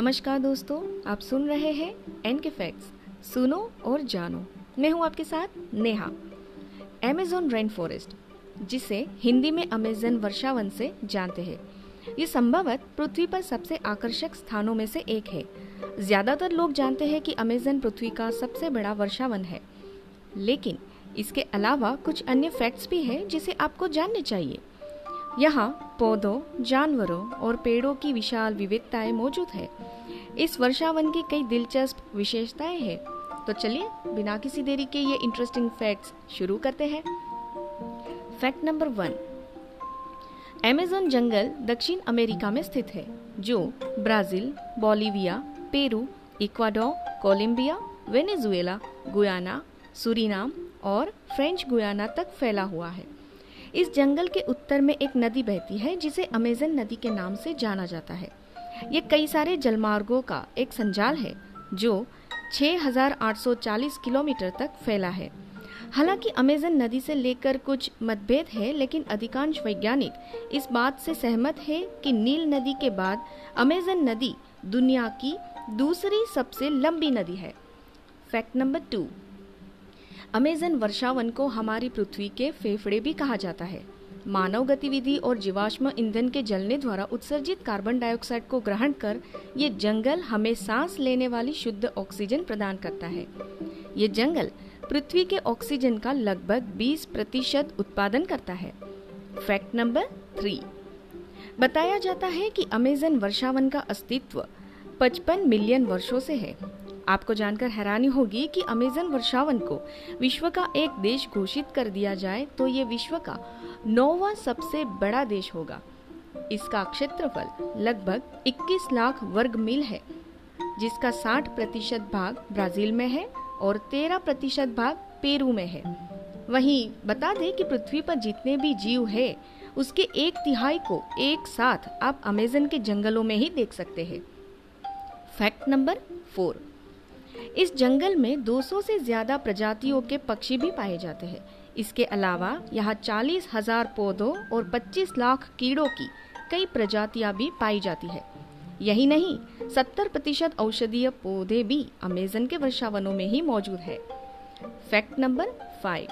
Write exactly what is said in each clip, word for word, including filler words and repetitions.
नमस्कार दोस्तों, आप सुन रहे हैं एनके फैक्ट्स, सुनो और जानो। मैं हूं आपके साथ नेहा। अमेज़न रेन फॉरेस्ट, जिसे हिंदी में अमेज़न वर्षावन से जानते हैं, ये संभवतः पृथ्वी पर सबसे आकर्षक स्थानों में से एक है। ज़्यादातर लोग जानते हैं कि अमेज़न पृथ्वी का सबसे बड़ा वर्षावन है, लेकिन इसके अलावा कुछ अन्य फैक्ट्स भी हैं जिसे आपको जानने चाहिए। यहाँ पौधों, जानवरों और पेड़ों की विशाल विविधताएं मौजूद है। इस वर्षावन की कई दिलचस्प विशेषताएं हैं। तो चलिए बिना किसी देरी के ये इंटरेस्टिंग फैक्ट्स शुरू करते हैं। फैक्ट नंबर वन, अमेज़न जंगल दक्षिण अमेरिका में स्थित है, जो Brazil, Bolivia, Peru, Ecuador, Colombia, Venezuela, Guyana, Suriname और फ्रेंच गुयाना तक फैला हुआ है। इस जंगल के उत्तर में एक नदी बहती है जिसे अमेज़न नदी के नाम से जाना जाता है। ये कई सारे जलमार्गों का एक संजाल है जो छह हज़ार आठ सौ चालीस किलोमीटर तक फैला है। हालांकि अमेज़न नदी से लेकर कुछ मतभेद है, लेकिन अधिकांश वैज्ञानिक इस बात से सहमत है कि नील नदी के बाद अमेज़न नदी दुनिया की दूसरी सबसे लंबी नदी है। फैक्ट नंबर टू, अमेज़न वर्षावन को हमारी पृथ्वी के फेफड़े भी कहा जाता है। मानव गतिविधि और जीवाश्म ईंधन के जलने द्वारा उत्सर्जित कार्बन डाइऑक्साइड को ग्रहण कर ये जंगल हमें सांस लेने वाली शुद्ध ऑक्सीजन प्रदान करता है। ये जंगल पृथ्वी के ऑक्सीजन का लगभग बीस प्रतिशत उत्पादन करता है। फैक्ट नंबर थ्री, बताया जाता है कि अमेज़न वर्षावन का अस्तित्व पचपन मिलियन वर्षों से है। आपको जानकर हैरानी होगी कि अमेज़न वर्षावन को विश्व का एक देश घोषित कर दिया जाए तो ये विश्व का नौवां सबसे बड़ा देश होगा। इसका क्षेत्रफल लगभग इक्कीस लाख वर्ग मील है, जिसका साठ प्रतिशत भाग ब्राजील में है और तेरह प्रतिशत भाग पेरू में है। वहीं बता दें कि पृथ्वी पर जितने भी जीव है उसके एक तिहाई को एक साथ आप अमेज़न के जंगलों में ही देख सकते हैं। फैक्ट नंबर फोर, इस जंगल में दो सौ से ज्यादा प्रजातियों के पक्षी भी पाए जाते हैं। इसके अलावा यहाँ चालीस हज़ार पौधों और पच्चीस लाख कीड़ों की कई प्रजातियाँ भी पाई जाती है। यही नहीं, सत्तर प्रतिशत औषधीय पौधे भी अमेज़न के वर्षावनों में ही मौजूद है। फैक्ट नंबर फाइव,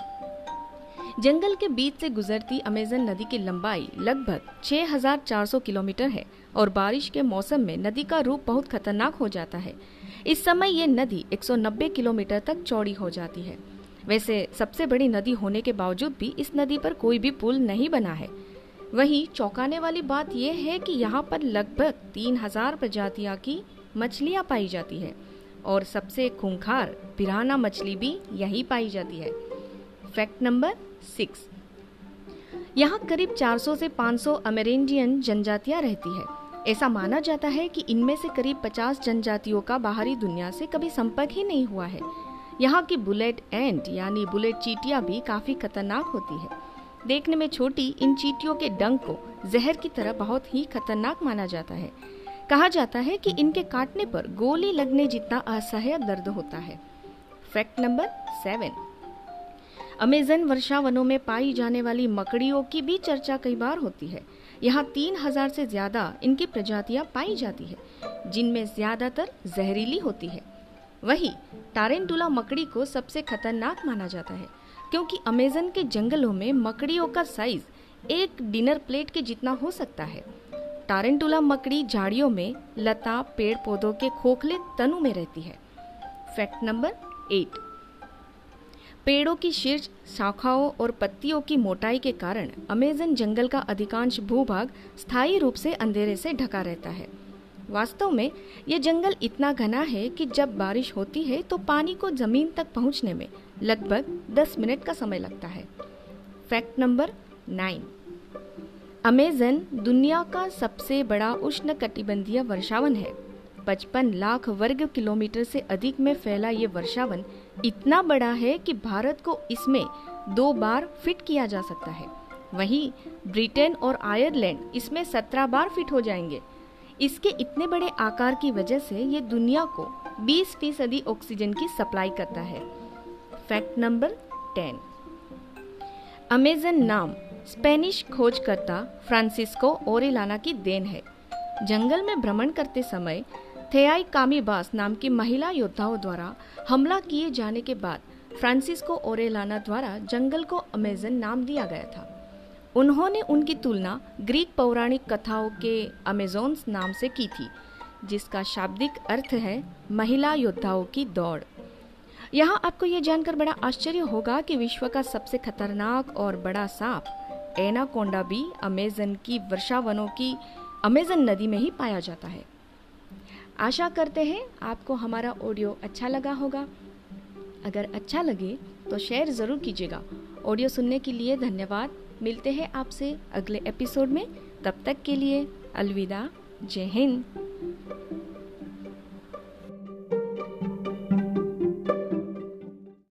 जंगल के बीच से गुजरती अमेज़न नदी की लंबाई लगभग छह हज़ार चार सौ किलोमीटर है और बारिश के मौसम में नदी का रूप बहुत खतरनाक हो जाता है। इस समय ये नदी एक सौ नब्बे किलोमीटर तक चौड़ी हो जाती है। वैसे सबसे बड़ी नदी होने के बावजूद भी इस नदी पर कोई भी पुल नहीं बना है। वहीं चौंकाने वाली बात यह है कि यहाँ पर लगभग तीन हज़ार प्रजातियाँ की मछलियाँ पाई जाती है और सबसे खूंखार पिराना मछली भी यही पाई जाती है। फैक्ट नंबर सिक्स, यहाँ करीब चार सौ से पाँच सौ अमेरिंडियन जनजातियाँ रहती है। ऐसा माना जाता है कि इनमें से करीब पचास जनजातियों का बाहरी दुनिया से कभी संपर्क ही नहीं हुआ है। यहाँ की बुलेट एंट यानी बुलेट चीटियाँ भी काफ़ी खतरनाक होती है। देखने में छोटी इन चीटियों के डंक को जहर की तरह बहुत ही खतरनाक माना जाता है। कहा जाता है कि इनके काटने पर गोली लगने जितना असह्य दर्द होता है। फैक्ट नंबर सेवन, अमेज़न वर्षावनों में पाई जाने वाली मकड़ियों की भी चर्चा कई बार होती है। यहाँ तीन हजार से ज्यादा इनकी प्रजातियाँ पाई जाती है, जिनमें ज्यादातर जहरीली होती है। वहीं टारेंटुला मकड़ी को सबसे खतरनाक माना जाता है, क्योंकि अमेज़न के जंगलों में मकड़ियों का साइज एक डिनर प्लेट के जितना हो सकता है। टारेंटुला मकड़ी झाड़ियों में लता पेड़ पौधों के खोखले तनु में रहती है। फैक्ट नंबर एट, पेड़ों की शीर्ष शाखाओं और पत्तियों की मोटाई के कारण अमेज़न जंगल का अधिकांश भूभाग स्थायी रूप से अंधेरे से ढका रहता है। वास्तव में यह जंगल इतना घना है कि जब बारिश होती है तो पानी को जमीन तक पहुंचने में लगभग दस मिनट का समय लगता है। फैक्ट नंबर नाइन, अमेज़न दुनिया का सबसे बड़ा उष्णकटिबंधीय वर्षावन है। पचपन लाख वर्ग किलोमीटर से अधिक में फैला ये वर्षावन इतना बड़ा है कि भारत को इसमें दो बार फिट किया जा सकता है। वहीं ब्रिटेन और आयरलैंड इसमें सत्रह बार फिट हो जाएंगे। इसके इतने बड़े आकार की वजह से ये दुनिया को बीस फीसदी ऑक्सीजन की सप्लाई करता है। फैक्ट नंबर टेन, अमेज़न नाम स्पेनिश खोजकर्ता फ्रांसिस्को ओरेलाना की देन है। जंगल में भ्रमण करते समय थेयाई कामीबास नाम की महिला योद्धाओं द्वारा हमला किए जाने के बाद फ्रांसिस्को ओरेलाना द्वारा जंगल को अमेज़न नाम दिया गया था। उन्होंने उनकी तुलना ग्रीक पौराणिक कथाओं के अमेज़ोन्स नाम से की थी, जिसका शाब्दिक अर्थ है महिला योद्धाओं की दौड़। यहाँ आपको ये जानकर बड़ा आश्चर्य होगा कि विश्व का सबसे खतरनाक और बड़ा सांप एनाकोंडा भी अमेज़न की वर्षावनों की अमेज़न नदी में ही पाया जाता है। आशा करते हैं आपको हमारा ऑडियो अच्छा लगा होगा। अगर अच्छा लगे तो शेयर ज़रूर कीजिएगा। ऑडियो सुनने के लिए धन्यवाद। मिलते हैं आपसे अगले एपिसोड में। तब तक के लिए अलविदा। जय हिंद।